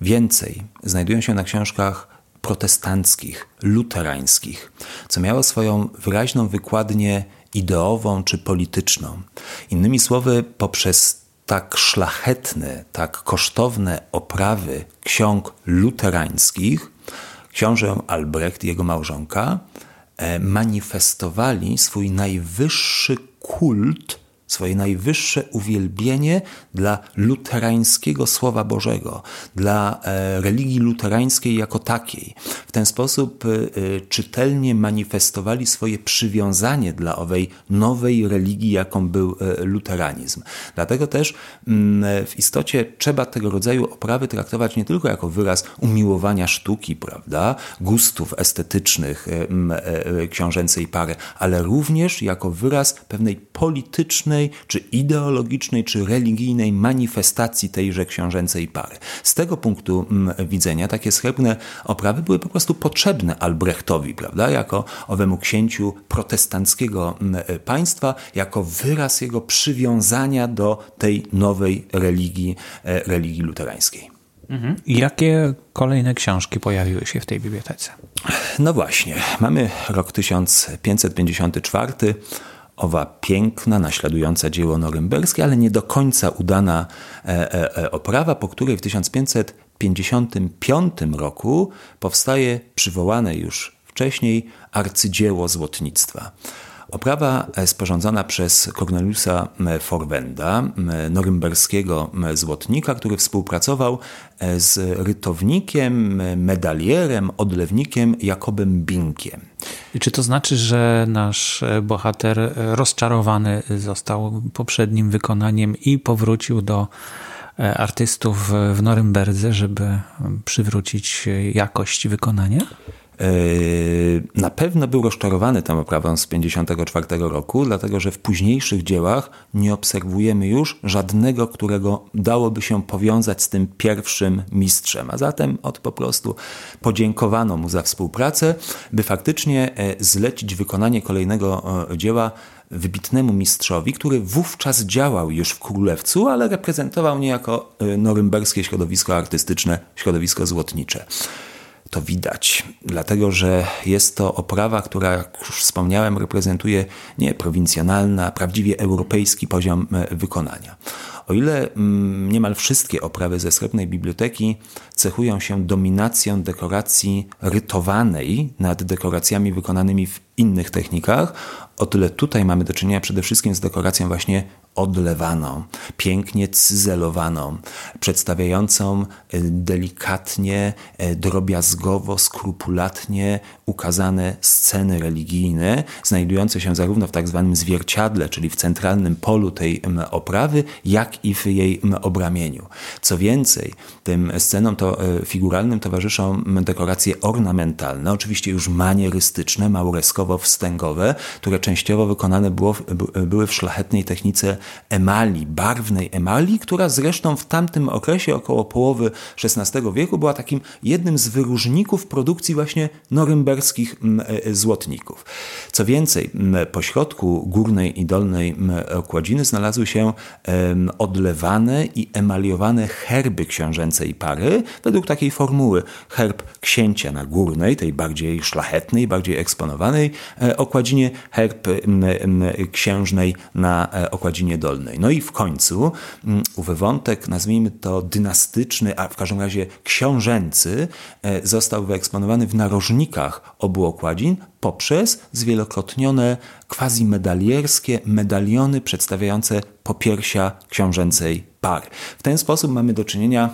Więcej, znajdują się na książkach protestanckich, luterańskich, co miało swoją wyraźną wykładnię ideową czy polityczną. Innymi słowy, poprzez tak szlachetne, tak kosztowne oprawy ksiąg luterańskich, książę Albrecht i jego małżonka manifestowali swój najwyższy kult, swoje najwyższe uwielbienie dla luterańskiego Słowa Bożego, dla religii luterańskiej jako takiej. W ten sposób czytelnie manifestowali swoje przywiązanie dla owej nowej religii, jaką był luteranizm. Dlatego też w istocie trzeba tego rodzaju oprawy traktować nie tylko jako wyraz umiłowania sztuki, prawda, gustów estetycznych książęcej pary, ale również jako wyraz pewnej politycznej czy ideologicznej, czy religijnej manifestacji tejże książęcej pary. Z tego punktu widzenia takie srebrne oprawy były po prostu potrzebne Albrechtowi, prawda, jako owemu księciu protestanckiego państwa, jako wyraz jego przywiązania do tej nowej religii luterańskiej. Mhm. Jakie kolejne książki pojawiły się w tej bibliotece? No właśnie, mamy rok 1554, owa piękna, naśladująca dzieło norymberskie, ale nie do końca udana oprawa, po której w 1555 roku powstaje przywołane już wcześniej arcydzieło złotnictwa. Oprawa sporządzona przez Corneliusa Vorwenda, norymberskiego złotnika, który współpracował z rytownikiem, medalierem, odlewnikiem Jakobem Binkiem. I czy to znaczy, że nasz bohater rozczarowany został poprzednim wykonaniem i powrócił do artystów w Norymberdze, żeby przywrócić jakość wykonania? Na pewno był rozczarowany tą oprawą z 1954 roku, dlatego że w późniejszych dziełach nie obserwujemy już żadnego, którego dałoby się powiązać z tym pierwszym mistrzem. A zatem po prostu podziękowano mu za współpracę, by faktycznie zlecić wykonanie kolejnego dzieła wybitnemu mistrzowi, który wówczas działał już w Królewcu, ale reprezentował niejako norymberskie środowisko artystyczne, środowisko złotnicze. To widać, dlatego że jest to oprawa, która, jak już wspomniałem, reprezentuje nie prowincjonalny, a prawdziwie europejski poziom wykonania. O ile niemal wszystkie oprawy ze Srebrnej Biblioteki cechują się dominacją dekoracji rytowanej nad dekoracjami wykonanymi w innych technikach, o tyle tutaj mamy do czynienia przede wszystkim z dekoracją właśnie odlewaną, pięknie cyzelowaną, przedstawiającą delikatnie, drobiazgowo, skrupulatnie ukazane sceny religijne, znajdujące się zarówno w tak zwanym zwierciadle, czyli w centralnym polu tej oprawy, jak i w jej obramieniu. Co więcej, tym scenom figuralnym towarzyszą dekoracje ornamentalne, oczywiście już manierystyczne, maureskowo-wstęgowe, które częściowo wykonane były w szlachetnej technice emali, barwnej emali, która zresztą w tamtym okresie, około połowy XVI wieku, była takim jednym z wyróżników produkcji właśnie norymberskich złotników. Co więcej, pośrodku górnej i dolnej okładziny znalazły się odlewane i emaliowane herby książęcej pary, według takiej formuły: herb księcia na górnej, tej bardziej szlachetnej, bardziej eksponowanej okładzinie, herb księżnej na okładzinie dolnej. No i w końcu ów wątek, nazwijmy to dynastyczny, a w każdym razie książęcy, został wyeksponowany w narożnikach obu okładzin poprzez zwielokrotnione quasi-medalierskie medaliony przedstawiające popiersia książęcej pary. W ten sposób mamy do czynienia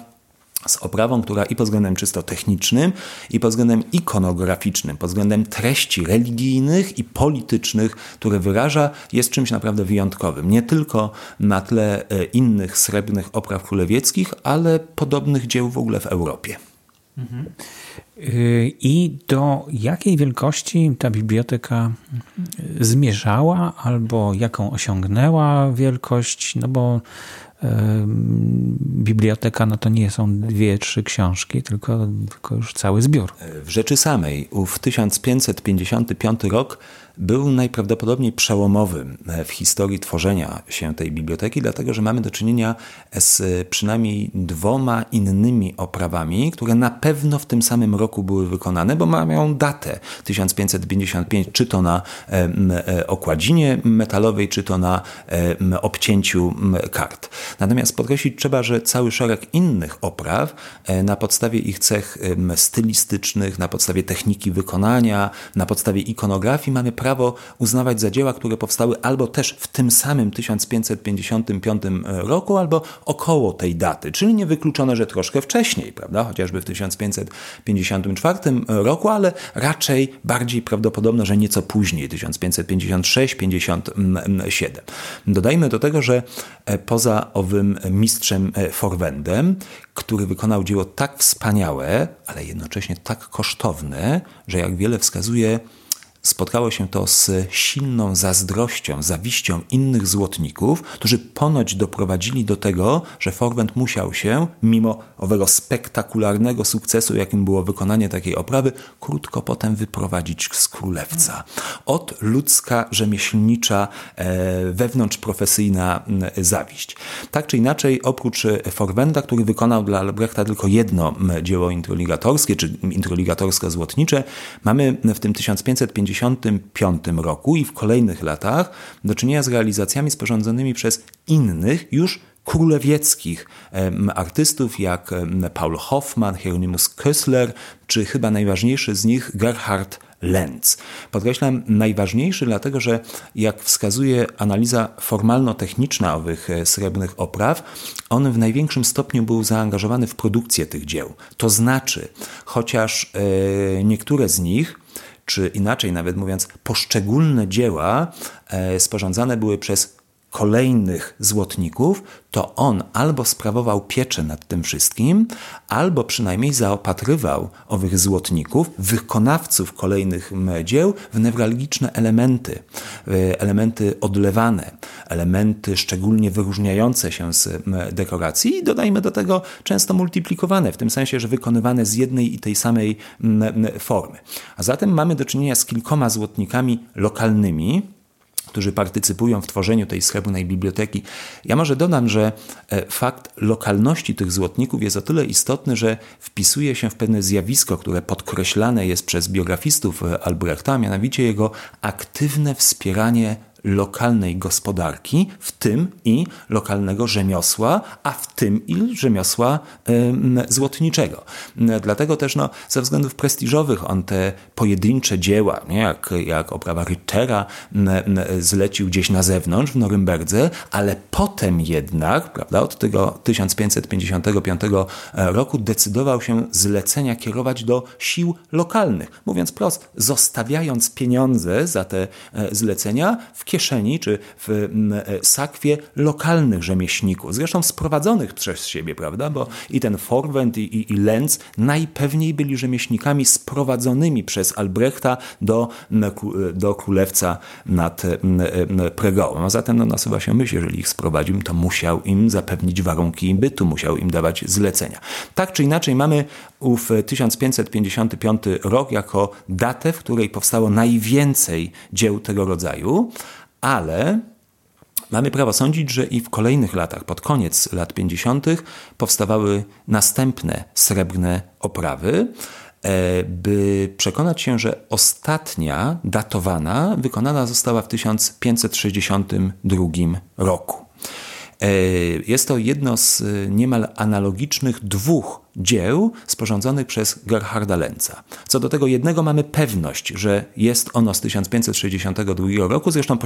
z oprawą, która i pod względem czysto technicznym, i pod względem ikonograficznym, pod względem treści religijnych i politycznych, które wyraża, jest czymś naprawdę wyjątkowym. Nie tylko na tle innych srebrnych opraw królewieckich, ale podobnych dzieł w ogóle w Europie. Mhm. I do jakiej wielkości ta biblioteka zmierzała albo jaką osiągnęła wielkość? No bo biblioteka, no to nie są 2-3 książki, tylko już cały zbiór. W rzeczy samej ów 1555 rok był najprawdopodobniej przełomowy w historii tworzenia się tej biblioteki, dlatego że mamy do czynienia z przynajmniej 2 innymi oprawami, które na pewno w tym samym roku były wykonane, bo mają datę 1555, czy to na okładzinie metalowej, czy to na obcięciu kart. Natomiast podkreślić trzeba, że cały szereg innych opraw, na podstawie ich cech stylistycznych, na podstawie techniki wykonania, na podstawie ikonografii, mamy prawo uznawać za dzieła, które powstały albo też w tym samym 1555 roku, albo około tej daty, czyli niewykluczone, że troszkę wcześniej, prawda? Chociażby w 1554 roku, ale raczej bardziej prawdopodobne, że nieco później, 1556-57. Dodajmy do tego, że poza owym mistrzem Vorwendem, który wykonał dzieło tak wspaniałe, ale jednocześnie tak kosztowne, że jak wiele wskazuje, spotkało się to z silną zazdrością, zawiścią innych złotników, którzy ponoć doprowadzili do tego, że Vorwend musiał się, mimo owego spektakularnego sukcesu, jakim było wykonanie takiej oprawy, krótko potem wyprowadzić z Królewca. Od ludzka, rzemieślnicza, wewnątrzprofesyjna zawiść. Tak czy inaczej, oprócz Vorwenda, który wykonał dla Albrechta tylko jedno dzieło introligatorskie, czy introligatorsko-złotnicze, mamy w tym 1555 roku i w kolejnych latach do czynienia z realizacjami sporządzonymi przez innych już królewieckich artystów, jak Paul Hoffman, Hieronymus Kessler, czy chyba najważniejszy z nich Gerhard Lenz. Podkreślam najważniejszy, dlatego że jak wskazuje analiza formalno-techniczna owych srebrnych opraw, on w największym stopniu był zaangażowany w produkcję tych dzieł. To znaczy, chociaż niektóre z nich, czy inaczej nawet mówiąc, poszczególne dzieła sporządzane były przez kolejnych złotników, to on albo sprawował pieczę nad tym wszystkim, albo przynajmniej zaopatrywał owych złotników, wykonawców kolejnych dzieł, w newralgiczne elementy. Elementy odlewane, elementy szczególnie wyróżniające się z dekoracji i dodajmy do tego często multiplikowane, w tym sensie, że wykonywane z jednej i tej samej formy. A zatem mamy do czynienia z kilkoma złotnikami lokalnymi, którzy partycypują w tworzeniu tej srebrnej biblioteki. Ja może dodam, że fakt lokalności tych złotników jest o tyle istotny, że wpisuje się w pewne zjawisko, które podkreślane jest przez biografistów Albrechta, mianowicie jego aktywne wspieranie lokalnej gospodarki, w tym i lokalnego rzemiosła, a w tym i rzemiosła złotniczego. Dlatego też ze względów prestiżowych on te pojedyncze dzieła, jak oprawa Rittera, zlecił gdzieś na zewnątrz, w Norymberdze, ale potem jednak, od tego 1555 roku decydował się zlecenia kierować do sił lokalnych. Mówiąc wprost, zostawiając pieniądze za te zlecenia w kieszeni czy w sakwie lokalnych rzemieślników, zresztą sprowadzonych przez siebie, bo i ten Vorwend i Lenz najpewniej byli rzemieślnikami sprowadzonymi przez Albrechta do królewca nad Pregołem. Zatem nasuwa się myśl, jeżeli ich sprowadził, to musiał im zapewnić warunki bytu, musiał im dawać zlecenia. Tak czy inaczej mamy ów 1555 rok jako datę, w której powstało najwięcej dzieł tego rodzaju, ale mamy prawo sądzić, że i w kolejnych latach, pod koniec lat 50. powstawały następne srebrne oprawy, by przekonać się, że ostatnia datowana wykonana została w 1562 roku. Jest to jedno z niemal analogicznych dwóch dzieł sporządzonych przez Gerharda Lenza. Co do tego jednego mamy pewność, że jest ono z 1562 roku, zresztą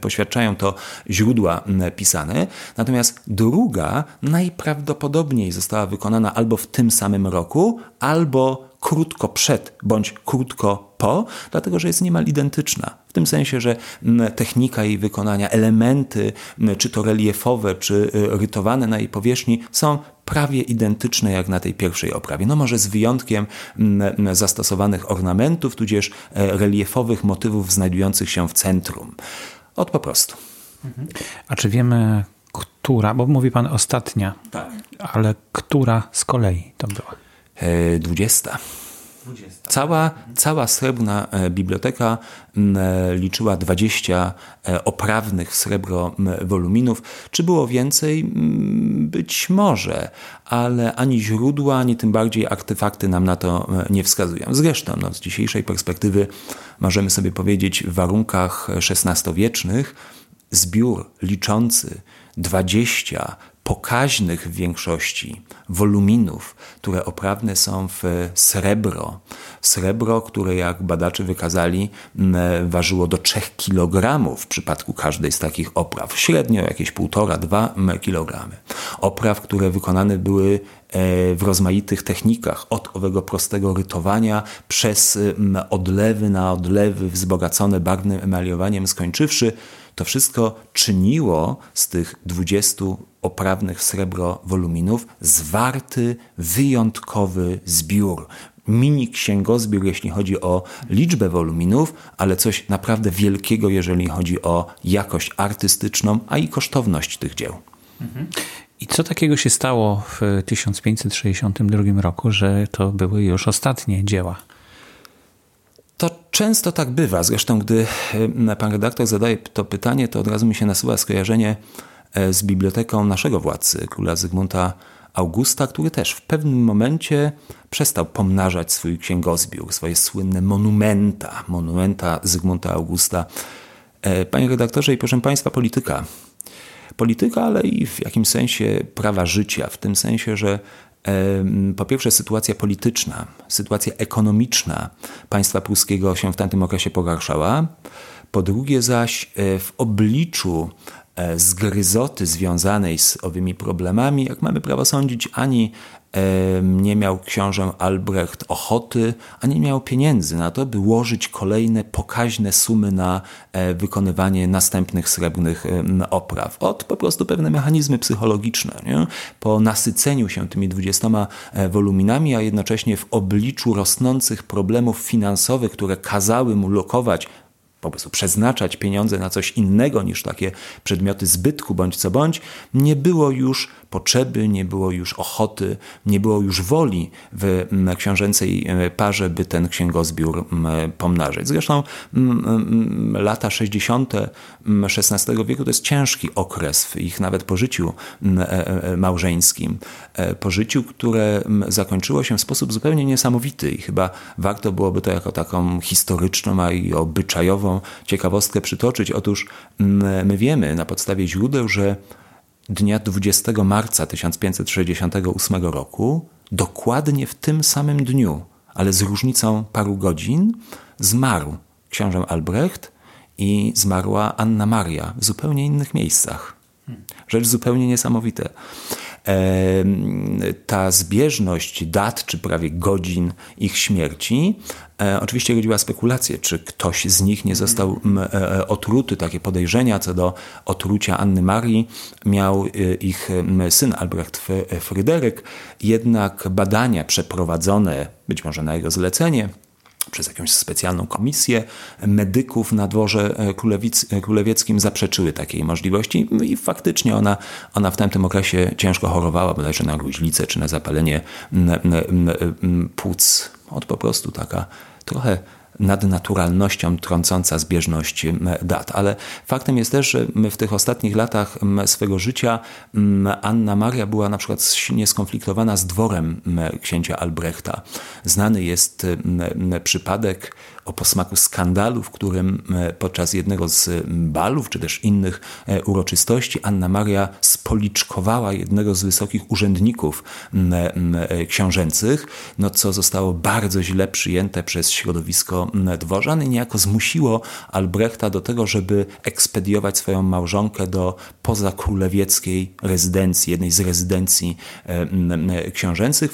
poświadczają to źródła pisane, natomiast druga najprawdopodobniej została wykonana albo w tym samym roku, albo krótko przed, bądź krótko po, dlatego że jest niemal identyczna. W tym sensie, że technika jej wykonania, elementy, czy to reliefowe, czy rytowane na jej powierzchni, są prawie identyczne jak na tej pierwszej oprawie. Może z wyjątkiem zastosowanych ornamentów, tudzież reliefowych motywów znajdujących się w centrum. Po prostu. A czy wiemy, która, bo mówi pan ostatnia, tak, ale która z kolei to była? 20. Cała Srebrna Biblioteka liczyła 20 oprawnych w srebro woluminów. Czy było więcej? Być może, ale ani źródła, ani tym bardziej artefakty nam na to nie wskazują. Zresztą z dzisiejszej perspektywy możemy sobie powiedzieć, w warunkach XVI-wiecznych zbiór liczący 20 pokaźnych w większości woluminów, które oprawne są w srebro. Srebro, które jak badacze wykazali, ważyło do 3 kg w przypadku każdej z takich opraw. Średnio jakieś 1,5-2 kg. Opraw, które wykonane były w rozmaitych technikach, od owego prostego rytowania przez odlewy na odlewy wzbogacone barwnym emaliowaniem skończywszy. To wszystko czyniło z tych 20 oprawnych srebro woluminów zwarty, wyjątkowy zbiór. Mini księgozbiór, jeśli chodzi o liczbę woluminów, ale coś naprawdę wielkiego, jeżeli chodzi o jakość artystyczną, a i kosztowność tych dzieł. I co takiego się stało w 1562 roku, że to były już ostatnie dzieła? To często tak bywa. Zresztą, gdy pan redaktor zadaje to pytanie, to od razu mi się nasuwa skojarzenie z biblioteką naszego władcy, króla Zygmunta Augusta, który też w pewnym momencie przestał pomnażać swój księgozbiór, swoje słynne monumenta Zygmunta Augusta. Panie redaktorze i proszę państwa, polityka, ale i w jakimś sensie prawa życia, w tym sensie, że po pierwsze sytuacja polityczna, sytuacja ekonomiczna państwa pruskiego się w tamtym okresie pogarszała. Po drugie zaś w obliczu zgryzoty związanej z owymi problemami, jak mamy prawo sądzić, ani nie miał książę Albrecht ochoty, ani nie miał pieniędzy na to, by łożyć kolejne pokaźne sumy na wykonywanie następnych srebrnych opraw. Od po prostu pewne mechanizmy psychologiczne. Po nasyceniu się tymi 20 woluminami, a jednocześnie w obliczu rosnących problemów finansowych, które kazały mu lokować, po prostu przeznaczać pieniądze na coś innego niż takie przedmioty zbytku bądź co bądź, nie było już potrzeby, nie było już ochoty, nie było już woli w książęcej parze, by ten księgozbiór pomnażać. Zresztą lata 60. XVI wieku to jest ciężki okres w ich nawet pożyciu małżeńskim. Pożyciu, które zakończyło się w sposób zupełnie niesamowity i chyba warto byłoby to jako taką historyczną, a i obyczajową ciekawostkę przytoczyć. Otóż my wiemy na podstawie źródeł, że dnia 20 marca 1568 roku, dokładnie w tym samym dniu, ale z różnicą paru godzin, zmarł książę Albrecht i zmarła Anna Maria w zupełnie innych miejscach. Rzecz zupełnie niesamowita. Ta zbieżność dat czy prawie godzin ich śmierci oczywiście rodziła spekulacje, czy ktoś z nich nie został otruty. Takie podejrzenia co do otrucia Anny Marii miał ich syn Albrecht Fryderyk. Jednak badania przeprowadzone, być może na jego zlecenie, przez jakąś specjalną komisję medyków na dworze królewieckim zaprzeczyły takiej możliwości i faktycznie ona w tamtym okresie ciężko chorowała, bodajże na gruźlicę czy na zapalenie płuc. Od po prostu taka trochę nadnaturalnością trącąca zbieżność dat. Ale faktem jest też, że w tych ostatnich latach swego życia Anna Maria była na przykład silnie skonfliktowana z dworem księcia Albrechta. Znany jest przypadek o posmaku skandalu, w którym podczas jednego z balów, czy też innych uroczystości, Anna Maria spoliczkowała jednego z wysokich urzędników książęcych, co zostało bardzo źle przyjęte przez środowisko dworzan i niejako zmusiło Albrechta do tego, żeby ekspediować swoją małżonkę do pozakrólewieckiej rezydencji, jednej z rezydencji książęcych,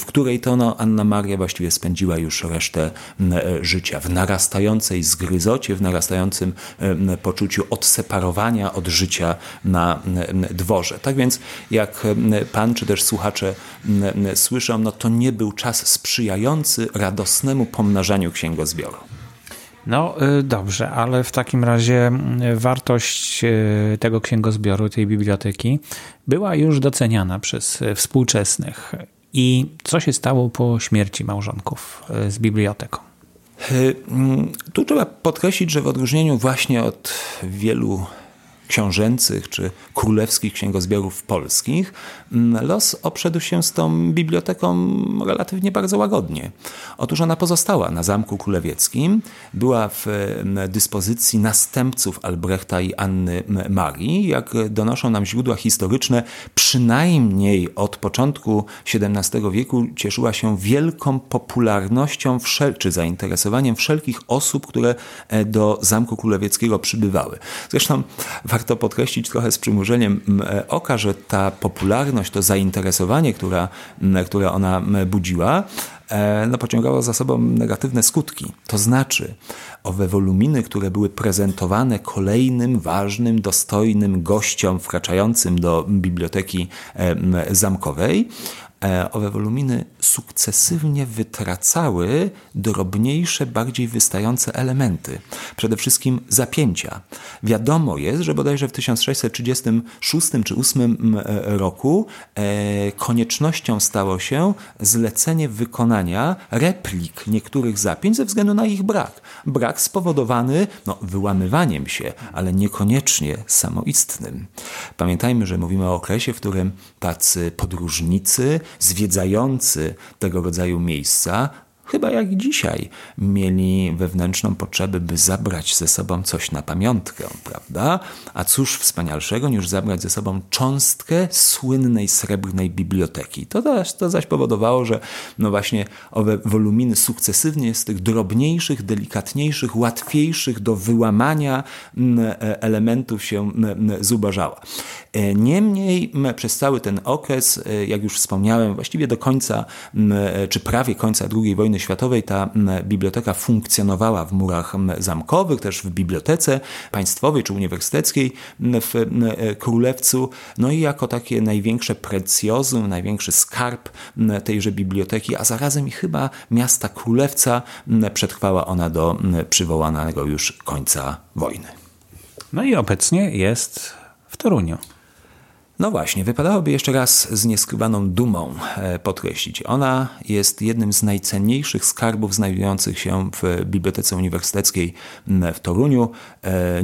w której to Anna Maria właściwie spędziła już resztę życia, w narastającej zgryzocie, w narastającym poczuciu odseparowania od życia na dworze. Tak więc jak pan czy też słuchacze słyszą, to nie był czas sprzyjający radosnemu pomnażaniu księgozbioru. Dobrze, ale w takim razie wartość tego księgozbioru, tej biblioteki była już doceniana przez współczesnych. I co się stało po śmierci małżonków z biblioteką? Tu trzeba podkreślić, że w odróżnieniu właśnie od wielu książęcych czy królewskich księgozbiorów polskich, los obszedł się z tą biblioteką relatywnie bardzo łagodnie. Otóż ona pozostała na Zamku Królewieckim, była w dyspozycji następców Albrechta i Anny Marii. Jak donoszą nam źródła historyczne, przynajmniej od początku XVII wieku cieszyła się wielką popularnością czy zainteresowaniem wszelkich osób, które do Zamku Królewieckiego przybywały. Zresztą warto podkreślić trochę z przymrużeniem oka, że ta popularność, to zainteresowanie, które ona budziła, pociągało za sobą negatywne skutki. To znaczy, owe woluminy, które były prezentowane kolejnym ważnym, dostojnym gościom wkraczającym do biblioteki zamkowej, owe woluminy sukcesywnie wytracały drobniejsze, bardziej wystające elementy. Przede wszystkim zapięcia. Wiadomo jest, że bodajże w 1636 czy 8 roku koniecznością stało się zlecenie wykonania replik niektórych zapięć ze względu na ich brak. Brak spowodowany wyłamywaniem się, ale niekoniecznie samoistnym. Pamiętajmy, że mówimy o okresie, w którym tacy podróżnicy zwiedzający tego rodzaju miejsca, chyba jak dzisiaj, mieli wewnętrzną potrzebę, by zabrać ze sobą coś na pamiątkę, prawda? A cóż wspanialszego niż zabrać ze sobą cząstkę słynnej srebrnej biblioteki. To zaś powodowało, że właśnie owe woluminy sukcesywnie z tych drobniejszych, delikatniejszych, łatwiejszych do wyłamania elementów się zubażała. Niemniej przez cały ten okres, jak już wspomniałem, właściwie do końca, czy prawie końca II wojny światowej ta biblioteka funkcjonowała w murach zamkowych, też w bibliotece państwowej czy uniwersyteckiej w Królewcu. I jako takie największe precjozum, największy skarb tejże biblioteki, a zarazem i chyba miasta Królewca, przetrwała ona do przywołanego już końca wojny. I obecnie jest w Toruniu. No właśnie, wypadałoby jeszcze raz z nieskrywaną dumą podkreślić. Ona jest jednym z najcenniejszych skarbów znajdujących się w Bibliotece Uniwersyteckiej w Toruniu.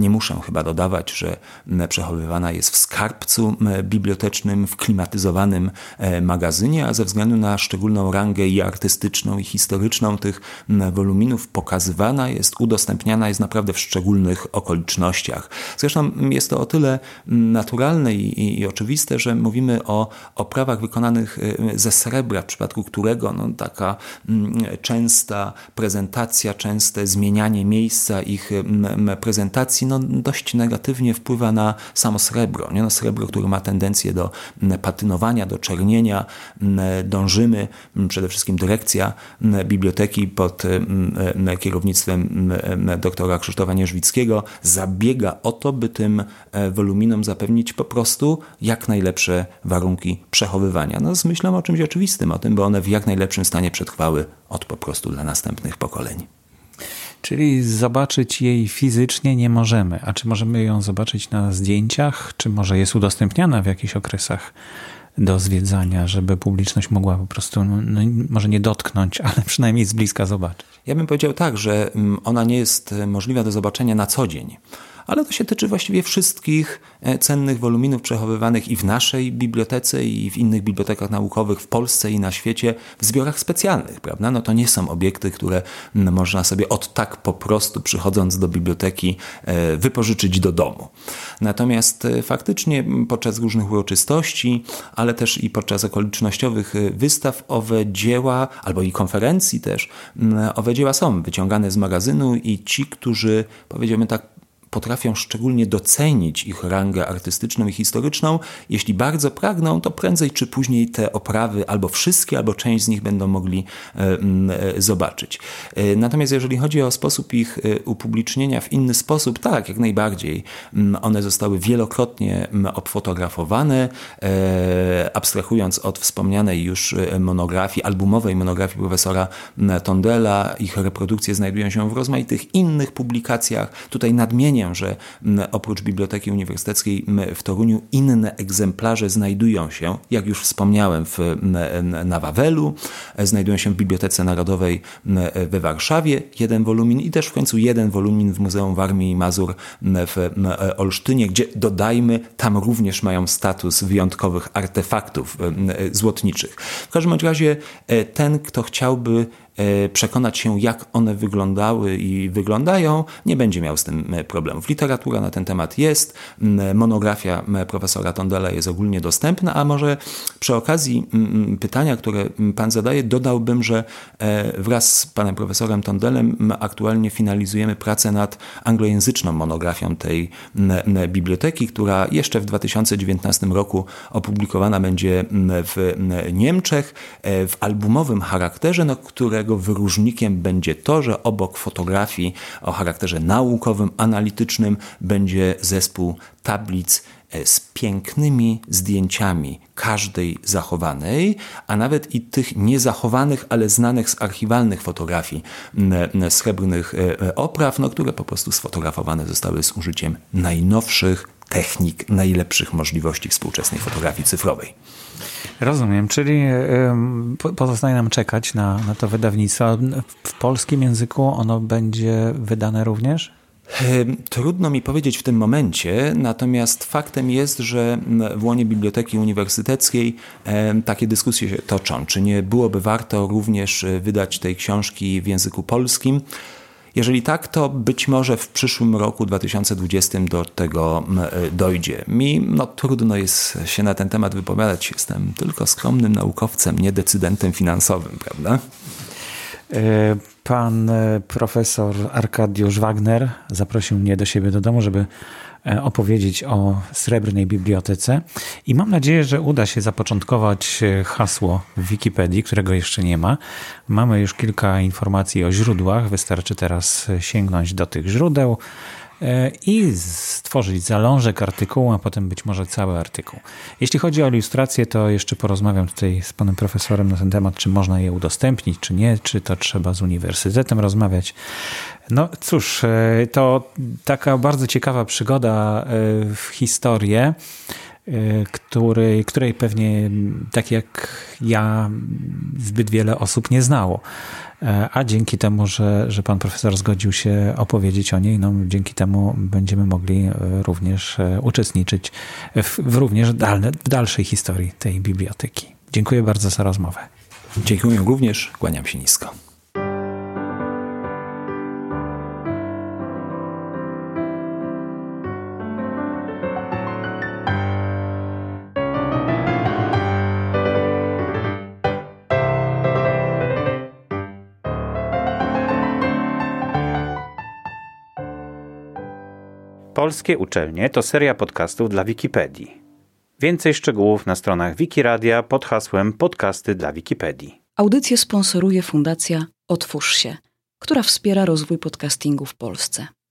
Nie muszę chyba dodawać, że przechowywana jest w skarbcu bibliotecznym, w klimatyzowanym magazynie, a ze względu na szczególną rangę i artystyczną, i historyczną tych woluminów pokazywana jest, udostępniana jest naprawdę w szczególnych okolicznościach. Zresztą jest to o tyle naturalne i oczywiste, że mówimy o oprawach wykonanych ze srebra, w przypadku którego taka częsta prezentacja, częste zmienianie miejsca ich prezentacji dość negatywnie wpływa na samo srebro. Srebro, które ma tendencję do patynowania, do czernienia. Dążymy, przede wszystkim dyrekcja biblioteki pod kierownictwem doktora Krzysztofa Nierzwickiego zabiega o to, by tym woluminom zapewnić po prostu jak najlepsze warunki przechowywania. Z myślą o czymś oczywistym, o tym, by one w jak najlepszym stanie przetrwały od po prostu dla następnych pokoleń. Czyli zobaczyć jej fizycznie nie możemy. A czy możemy ją zobaczyć na zdjęciach? Czy może jest udostępniana w jakichś okresach do zwiedzania, żeby publiczność mogła po prostu, może nie dotknąć, ale przynajmniej z bliska zobaczyć? Ja bym powiedział tak, że ona nie jest możliwa do zobaczenia na co dzień. Ale to się tyczy właściwie wszystkich cennych woluminów przechowywanych i w naszej bibliotece, i w innych bibliotekach naukowych w Polsce i na świecie w zbiorach specjalnych, prawda? To nie są obiekty, które można sobie od tak po prostu, przychodząc do biblioteki, wypożyczyć do domu. Natomiast faktycznie podczas różnych uroczystości, ale też i podczas okolicznościowych wystaw owe dzieła, albo i konferencji też, owe dzieła są wyciągane z magazynu i ci, którzy, powiedziałbym tak, potrafią szczególnie docenić ich rangę artystyczną i historyczną. Jeśli bardzo pragną, to prędzej czy później te oprawy albo wszystkie, albo część z nich będą mogli zobaczyć. Natomiast jeżeli chodzi o sposób ich upublicznienia w inny sposób, tak, jak najbardziej. One zostały wielokrotnie obfotografowane, abstrahując od wspomnianej już monografii, albumowej monografii profesora Tondela. Ich reprodukcje znajdują się w rozmaitych innych publikacjach. Tutaj nadmienię, że oprócz Biblioteki Uniwersyteckiej w Toruniu inne egzemplarze znajdują się, jak już wspomniałem, na Wawelu, znajdują się w Bibliotece Narodowej we Warszawie, jeden wolumin i też w końcu jeden wolumin w Muzeum Warmii i Mazur w Olsztynie, gdzie dodajmy, tam również mają status wyjątkowych artefaktów złotniczych. W każdym razie ten, kto chciałby przekonać się, jak one wyglądały i wyglądają, nie będzie miał z tym problemów. Literatura na ten temat jest, monografia profesora Tondela jest ogólnie dostępna, a może przy okazji pytania, które pan zadaje, dodałbym, że wraz z panem profesorem Tondelem aktualnie finalizujemy pracę nad anglojęzyczną monografią tej biblioteki, która jeszcze w 2019 roku opublikowana będzie w Niemczech w albumowym charakterze, którego wyróżnikiem będzie to, że obok fotografii o charakterze naukowym, analitycznym będzie zespół tablic z pięknymi zdjęciami każdej zachowanej, a nawet i tych niezachowanych, ale znanych z archiwalnych fotografii srebrnych opraw, które po prostu sfotografowane zostały z użyciem najnowszych technik, najlepszych możliwości współczesnej fotografii cyfrowej. Rozumiem, czyli pozostaje nam czekać na to wydawnictwo. W polskim języku ono będzie wydane również? Trudno mi powiedzieć w tym momencie, natomiast faktem jest, że w łonie Biblioteki Uniwersyteckiej takie dyskusje się toczą. Czy nie byłoby warto również wydać tej książki w języku polskim? Jeżeli tak, to być może w przyszłym roku 2020 do tego dojdzie. Mi trudno jest się na ten temat wypowiadać. Jestem tylko skromnym naukowcem, nie decydentem finansowym, prawda? Pan profesor Arkadiusz Wagner zaprosił mnie do siebie do domu, żeby opowiedzieć o Srebrnej Bibliotece i mam nadzieję, że uda się zapoczątkować hasło w Wikipedii, którego jeszcze nie ma. Mamy już kilka informacji o źródłach, wystarczy teraz sięgnąć do tych źródeł i stworzyć zalążek artykułu, a potem być może cały artykuł. Jeśli chodzi o ilustrację, to jeszcze porozmawiam tutaj z panem profesorem na ten temat, czy można je udostępnić, czy nie, czy to trzeba z uniwersytetem rozmawiać. Cóż, to taka bardzo ciekawa przygoda w historię. której pewnie, tak jak ja, zbyt wiele osób nie znało. A dzięki temu, że pan profesor zgodził się opowiedzieć o niej, no dzięki temu będziemy mogli również uczestniczyć w dalszej historii tej biblioteki. Dziękuję bardzo za rozmowę. Dziękuję również, kłaniam się nisko. Polskie uczelnie to seria podcastów dla Wikipedii. Więcej szczegółów na stronach Wikiradia pod hasłem Podcasty dla Wikipedii. Audycję sponsoruje Fundacja Otwórz się, która wspiera rozwój podcastingu w Polsce.